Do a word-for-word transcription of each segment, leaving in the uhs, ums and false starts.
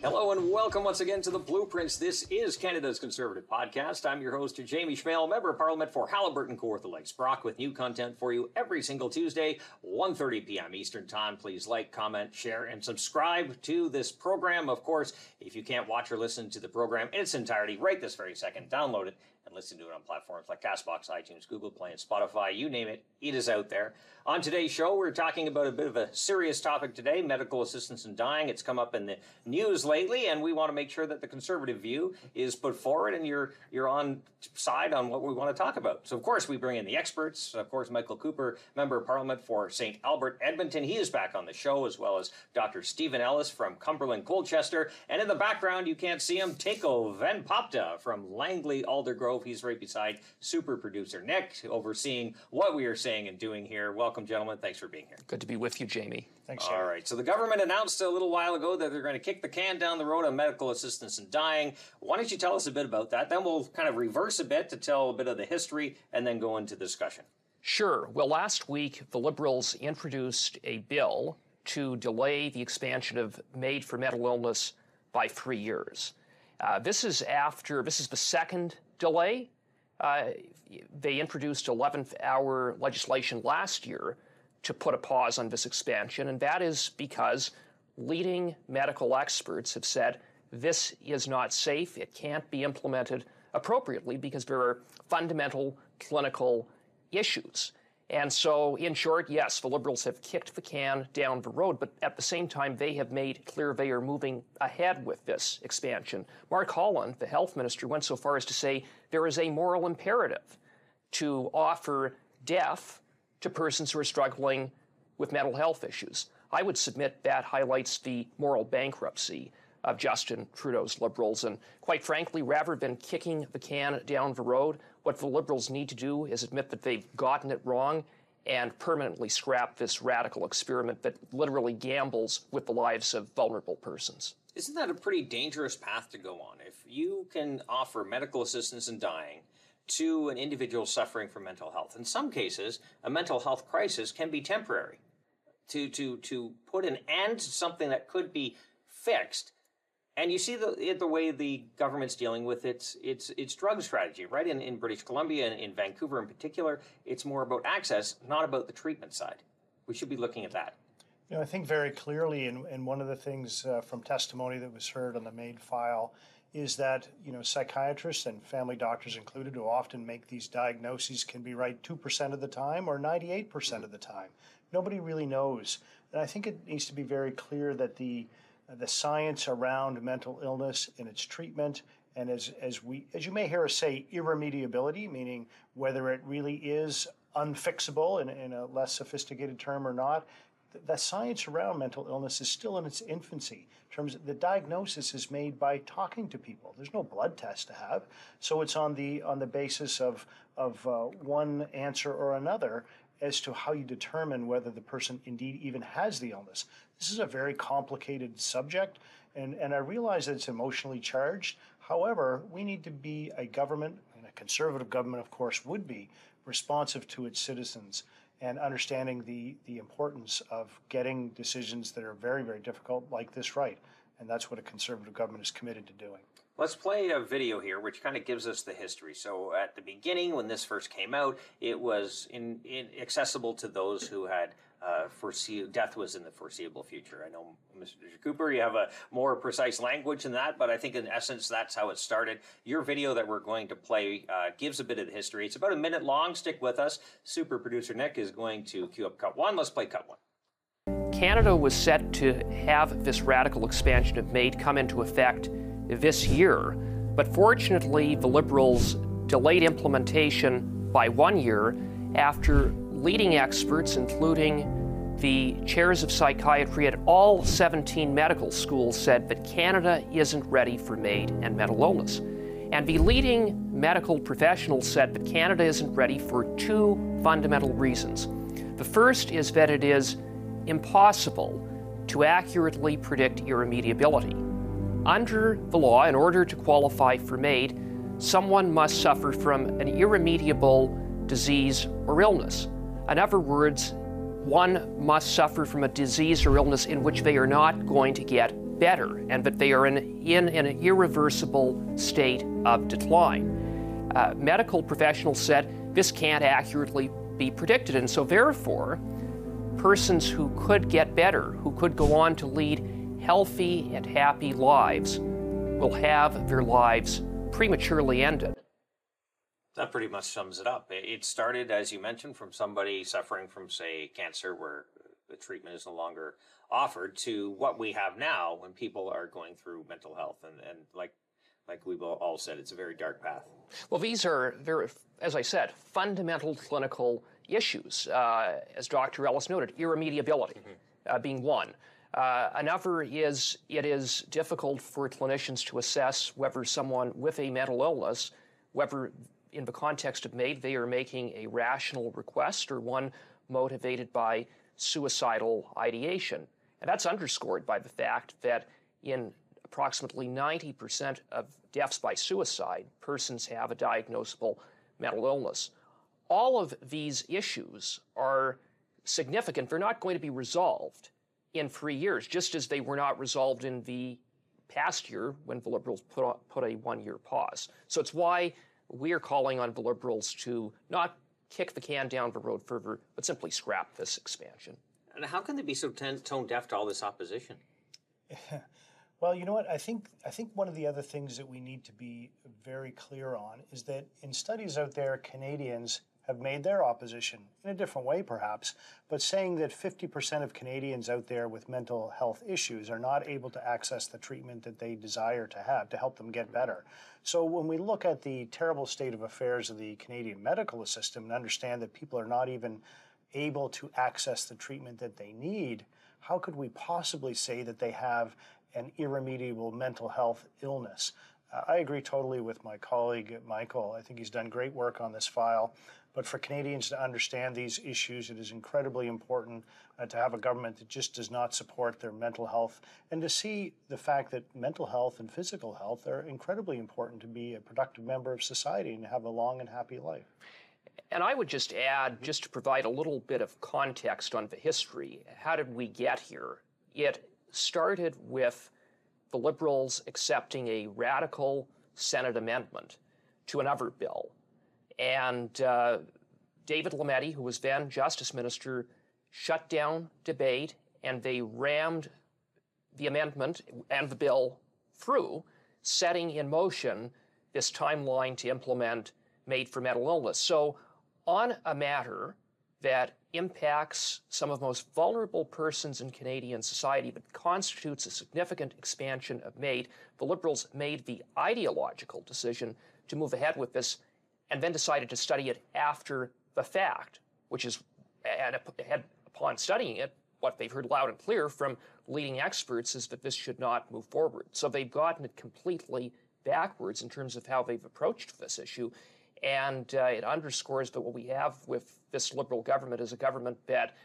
Hello and welcome once again to The Blueprints. This is Canada's Conservative Podcast. I'm your host, Jamie Schmale, Member of Parliament for Haliburton-Kawartha Lakes Brock, with new content for you every single Tuesday, one thirty p.m. Eastern Time. Please like, comment, share, and subscribe to this program. Of course, if you can't watch or listen to the program in its entirety right this very second, download it and listen to it on platforms like CastBox, iTunes, Google Play, and Spotify. You name it, it is out there. On today's show, we're talking about a bit of a serious topic today, medical assistance in dying. It's come up in the news lately, and we want to make sure that the conservative view is put forward and you're you're on side on what we want to talk about. So, of course, we bring in the experts. Of course, Michael Cooper, Member of Parliament for Saint Albert Edmonton. He is back on the show, as well as Doctor Stephen Ellis from Cumberland-Colchester. And in the background, you can't see him, Tako Van Popta from Langley-Aldergrove. He's right beside super producer Nick, overseeing what we are saying and doing here. Welcome, gentlemen. Thanks for being here. Good to be with you, Jamie. Thanks, Jamie. All right. So the government announced a little while ago that they're going to kick the can down the road on medical assistance in dying. Why don't you tell us a bit about that? Then we'll kind of reverse a bit to tell a bit of the history and then go into discussion. Sure. Well, last week, the Liberals introduced a bill to delay the expansion of MAiD for mental illness by three years. Uh, this is after, this is the second delay. Uh, they introduced eleventh hour legislation last year to put a pause on this expansion, and that is because leading medical experts have said this is not safe. It can't be implemented appropriately because there are fundamental clinical issues. And so, in short, yes, the Liberals have kicked the can down the road, but at the same time, they have made clear they are moving ahead with this expansion. Mark Holland, the health minister, went so far as to say there is a moral imperative to offer death to persons who are struggling with mental health issues. I would submit that highlights the moral bankruptcy of Justin Trudeau's Liberals. And quite frankly, rather than kicking the can down the road, what the Liberals need to do is admit that they've gotten it wrong and permanently scrap this radical experiment that literally gambles with the lives of vulnerable persons. Isn't that a pretty dangerous path to go on? If you can offer medical assistance in dying to an individual suffering from mental health, in some cases, a mental health crisis can be temporary. To, to, to put an end to something that could be fixed. And you see the the way the government's dealing with its its its drug strategy, right? In, in British Columbia and in Vancouver in particular, it's more about access, not about the treatment side. We should be looking at that. You know, I think very clearly, and, and one of the things uh, from testimony that was heard on the MAiD file is that, you know, psychiatrists and family doctors included who often make these diagnoses can be right two percent of the time or ninety-eight percent mm-hmm. of the time. Nobody really knows. And I think it needs to be very clear that the the science around mental illness and its treatment, and as as we as you may hear us say, irremediability, meaning whether it really is unfixable in, in a less sophisticated term or not, the, the science around mental illness is still in its infancy. In terms of the diagnosis is made by talking to people. There's no blood test to have, so it's on the on the basis of of uh, one answer or another as to how you determine whether the person indeed even has the illness. This is a very complicated subject, and, and I realize that it's emotionally charged. However, we need to be a government, and a conservative government, of course, would be responsive to its citizens and understanding the, the importance of getting decisions that are very, very difficult like this right. And that's what a conservative government is committed to doing. Let's play a video here, which kind of gives us the history. So at the beginning, when this first came out, it was in, in accessible to those who had uh, foresee death was in the foreseeable future. I know, Mister Cooper, you have a more precise language than that, but I think in essence, that's how it started. Your video that we're going to play uh, gives a bit of the history. It's about a minute long. Stick with us. Super producer Nick is going to cue up cut one. Let's play cut one. Canada was set to have this radical expansion of MAiD come into effect this year, but fortunately the Liberals delayed implementation by one year after leading experts, including the chairs of psychiatry at all seventeen medical schools, said that Canada isn't ready for MAiD and mental illness. And the leading medical professionals said that Canada isn't ready for two fundamental reasons. The first is that it is impossible to accurately predict irremediability. Under the law, in order to qualify for MAiD, someone must suffer from an irremediable disease or illness. In other words, one must suffer from a disease or illness in which they are not going to get better and that they are in, in, in an irreversible state of decline. Uh, medical professionals said this can't accurately be predicted, and so therefore persons who could get better, who could go on to lead healthy and happy lives, will have their lives prematurely ended. That pretty much sums it up. It started, as you mentioned, from somebody suffering from, say, cancer, where the treatment is no longer offered, to what we have now when people are going through mental health. And, and like, like we've all said, it's a very dark path. Well, these are, very, as I said, fundamental clinical issues. Uh, as Doctor Ellis noted, irremediability mm-hmm. uh, being one. Uh, another is it is difficult for clinicians to assess whether someone with a mental illness, whether in the context of MAiD, they are making a rational request or one motivated by suicidal ideation. And that's underscored by the fact that in approximately ninety percent of deaths by suicide, persons have a diagnosable mental illness. All of these issues are significant. They're not going to be resolved in three years, just as they were not resolved in the past year when the Liberals put, on, put a one-year pause. So it's why we are calling on the Liberals to not kick the can down the road further, but simply scrap this expansion. And how can they be so ten- tone-deaf to all this opposition? Well, you know what? I think I think one of the other things that we need to be very clear on is that in studies out there, Canadians have made their opposition, in a different way perhaps, but saying that fifty percent of Canadians out there with mental health issues are not able to access the treatment that they desire to have to help them get better. So when we look at the terrible state of affairs of the Canadian medical system and understand that people are not even able to access the treatment that they need, how could we possibly say that they have an irremediable mental health illness? Uh, I agree totally with my colleague, Michael. I think he's done great work on this file. But for Canadians to understand these issues, it is incredibly important uh, to have a government that just does not support their mental health, and to see the fact that mental health and physical health are incredibly important to be a productive member of society and have a long and happy life. And I would just add, just to provide a little bit of context on the history, how did we get here? It started with the Liberals accepting a radical Senate amendment to another bill. And uh, David Lametti, who was then Justice Minister, shut down debate, and they rammed the amendment and the bill through, setting in motion this timeline to implement MAiD for mental illness. So on a matter that impacts some of the most vulnerable persons in Canadian society but constitutes a significant expansion of MAiD, the Liberals made the ideological decision to move ahead with this, and then decided to study it after the fact, which is, and upon studying it, what they've heard loud and clear from leading experts is that this should not move forward. So they've gotten it completely backwards in terms of how they've approached this issue, and uh, it underscores that what we have with this Liberal government is a government that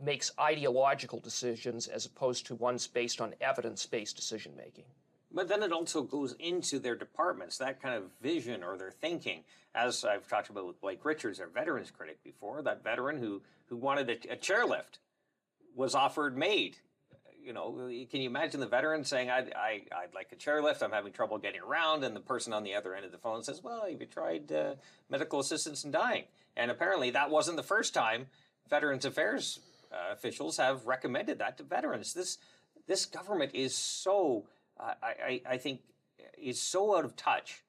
makes ideological decisions as opposed to ones based on evidence-based decision-making. But then it also goes into their departments, that kind of vision or their thinking. As I've talked about with Blake Richards, our veterans critic before, that veteran who, who wanted a, a chairlift was offered MAiD. You know, can you imagine the veteran saying, I'd, I, I'd like a chairlift, I'm having trouble getting around, and the person on the other end of the phone says, well, have you tried uh, medical assistance in dying? And apparently that wasn't the first time Veterans Affairs uh, officials have recommended that to veterans. This, this government is so... I, I, I think is so out of touch.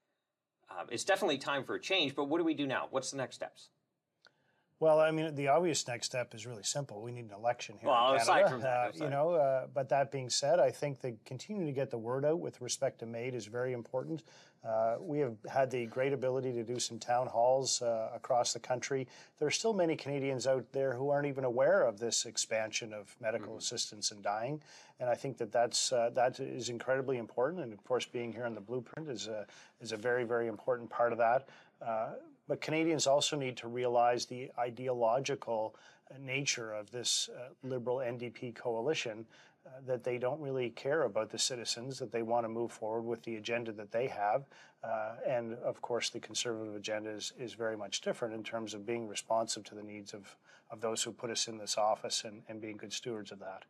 Um, it's definitely time for a change, but what do we do now? What's the next steps? Well, I mean, the obvious next step is really simple. We need an election here well, in Canada. Aside from that, uh, you know, uh, but that being said, I think that continuing to get the word out with respect to MAiD is very important. Uh, we have had the great ability to do some town halls uh, across the country. There are still many Canadians out there who aren't even aware of this expansion of medical mm-hmm. assistance in dying, and I think that that's uh, that is incredibly important. And of course, being here in the Blueprint is a is a very very important part of that. Uh, But Canadians also need to realize the ideological nature of this uh, Liberal N D P coalition, uh, that they don't really care about the citizens, that they want to move forward with the agenda that they have. Uh, and, of course, the Conservative agenda is, is very much different in terms of being responsive to the needs of, of those who put us in this office and, and being good stewards of that.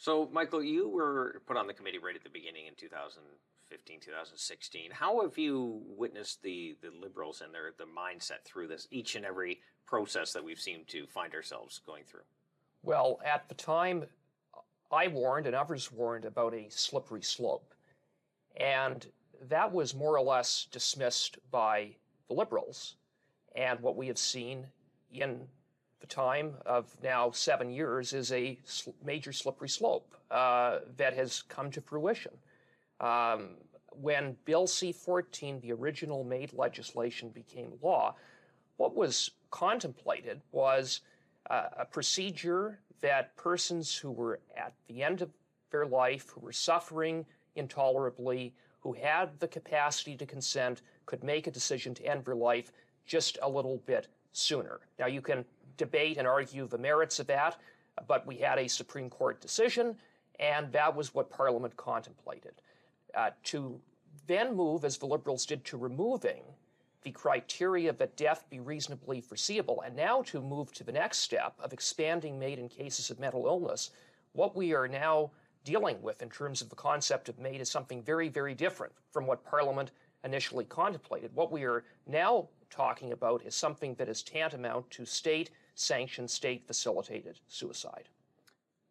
So, Michael, you were put on the committee right at the beginning in two thousand fifteen, two thousand sixteen. How have you witnessed the, the Liberals and their the mindset through this, each and every process that we've seemed to find ourselves going through? Well, at the time, I warned and others warned about a slippery slope. And that was more or less dismissed by the Liberals. And what we have seen in the time of now seven years is a sl- major slippery slope uh, that has come to fruition. Um, when Bill C fourteen, the original MAiD legislation, became law, what was contemplated was uh, a procedure that persons who were at the end of their life, who were suffering intolerably, who had the capacity to consent, could make a decision to end their life just a little bit sooner. Now, you can debate and argue the merits of that, but we had a Supreme Court decision, and that was what Parliament contemplated. Uh, to then move, as the Liberals did, to removing the criteria that death be reasonably foreseeable, and now to move to the next step of expanding MAiD in cases of mental illness, what we are now dealing with in terms of the concept of MAiD is something very, very different from what Parliament initially contemplated. What we are now talking about is something that is tantamount to state-sanctioned, state-facilitated suicide.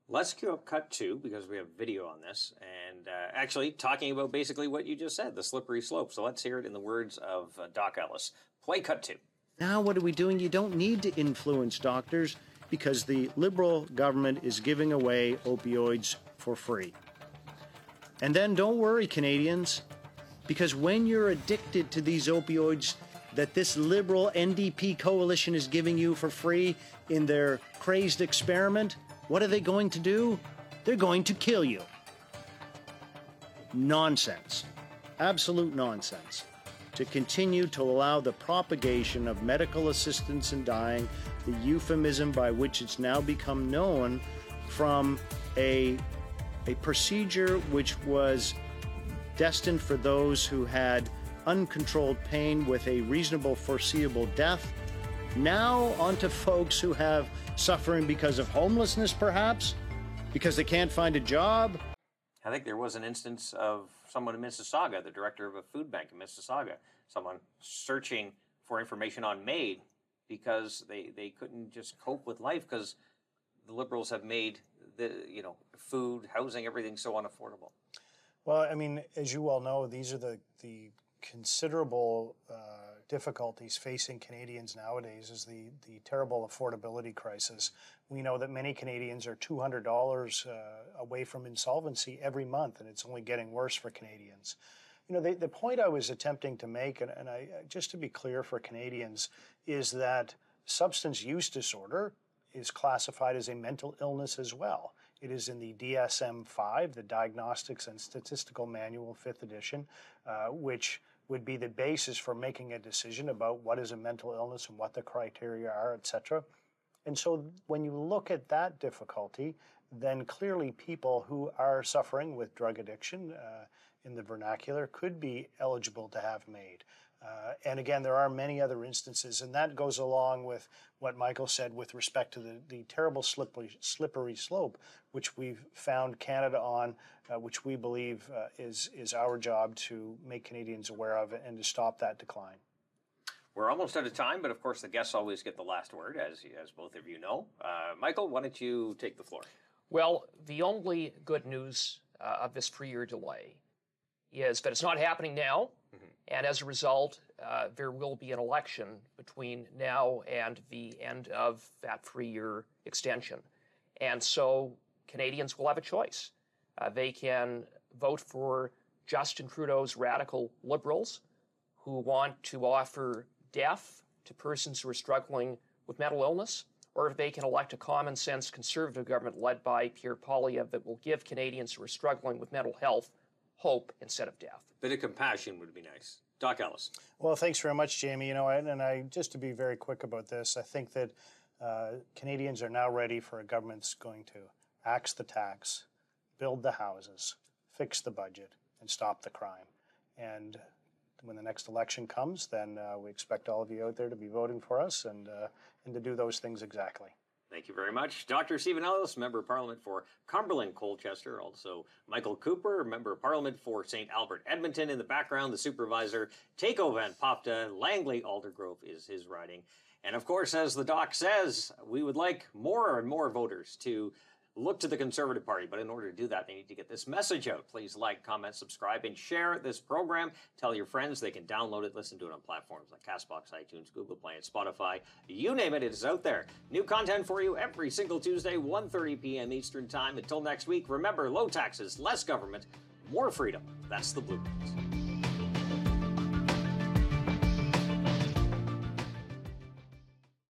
Let's queue up cut two, because we have video on this, and uh, actually talking about basically what you just said, the slippery slope. So let's hear it in the words of uh, Doc Ellis. Play cut two. Now what are we doing? You don't need to influence doctors because the Liberal government is giving away opioids for free. And then don't worry, Canadians, because when you're addicted to these opioids that this Liberal N D P coalition is giving you for free in their crazed experiment, what are they going to do? They're going to kill you. Nonsense. Absolute nonsense. To continue to allow the propagation of medical assistance in dying, the euphemism by which it's now become known, from a, a procedure which was destined for those who had uncontrolled pain with a reasonable foreseeable death, now onto folks who have suffering because of homelessness, perhaps, because they can't find a job. I think there was an instance of someone in Mississauga, the director of a food bank in Mississauga, someone searching for information on MAiD because they, they couldn't just cope with life because the Liberals have made the, you know, food, housing, everything so unaffordable. Well, I mean, as you well know, these are the, the considerable uh, difficulties facing Canadians nowadays is the, the terrible affordability crisis. We know that many Canadians are two hundred dollars uh, away from insolvency every month, and it's only getting worse for Canadians. You know, the, the point I was attempting to make, and, and I, just to be clear for Canadians, is that substance use disorder is classified as a mental illness as well. It is in the D S M five, the Diagnostics and Statistical Manual, fifth edition, uh, which would be the basis for making a decision about what is a mental illness and what the criteria are, et cetera. And so when you look at that difficulty, then clearly people who are suffering with drug addiction, uh, in the vernacular, could be eligible to have MAiD. Uh, and again, there are many other instances, and that goes along with what Michael said with respect to the, the terrible slippery, slippery slope, which we've found Canada on, uh, which we believe uh, is, is our job to make Canadians aware of and to stop that decline. We're almost out of time, but of course the guests always get the last word, as, as both of you know. Uh, Michael, why don't you take the floor? Well, the only good news uh, of this three-year delay is that it's not happening now, mm-hmm. and as a result, uh, there will be an election between now and the end of that three-year extension. And so Canadians will have a choice. Uh, they can vote for Justin Trudeau's radical Liberals who want to offer death to persons who are struggling with mental illness, or if they can elect a common-sense conservative government led by Pierre Poilievre that will give Canadians who are struggling with mental health hope instead of death. A bit of compassion would be nice. Doc Ellis. Well, thanks very much, Jamie. You know, and I, just to be very quick about this, I think that uh, Canadians are now ready for a government that's going to axe the tax, build the houses, fix the budget, and stop the crime. And when the next election comes, then uh, we expect all of you out there to be voting for us and uh, and to do those things exactly. Thank you very much. Doctor Stephen Ellis, Member of Parliament for Cumberland-Colchester. Also, Michael Cooper, Member of Parliament for Saint Albert Edmonton. In the background, the supervisor, Tako Van Popta, Langley-Aldergrove is his riding. And of course, as the doc says, we would like more and more voters to look to the Conservative Party. But in order to do that, they need to get this message out. Please like, comment, subscribe, and share this program. Tell your friends. They can download it, listen to it on platforms like CastBox, iTunes, Google Play, and Spotify. You name it, it is out there. New content for you every single Tuesday, one thirty p m Eastern Time. Until next week, remember, low taxes, less government, more freedom. That's the blueprint.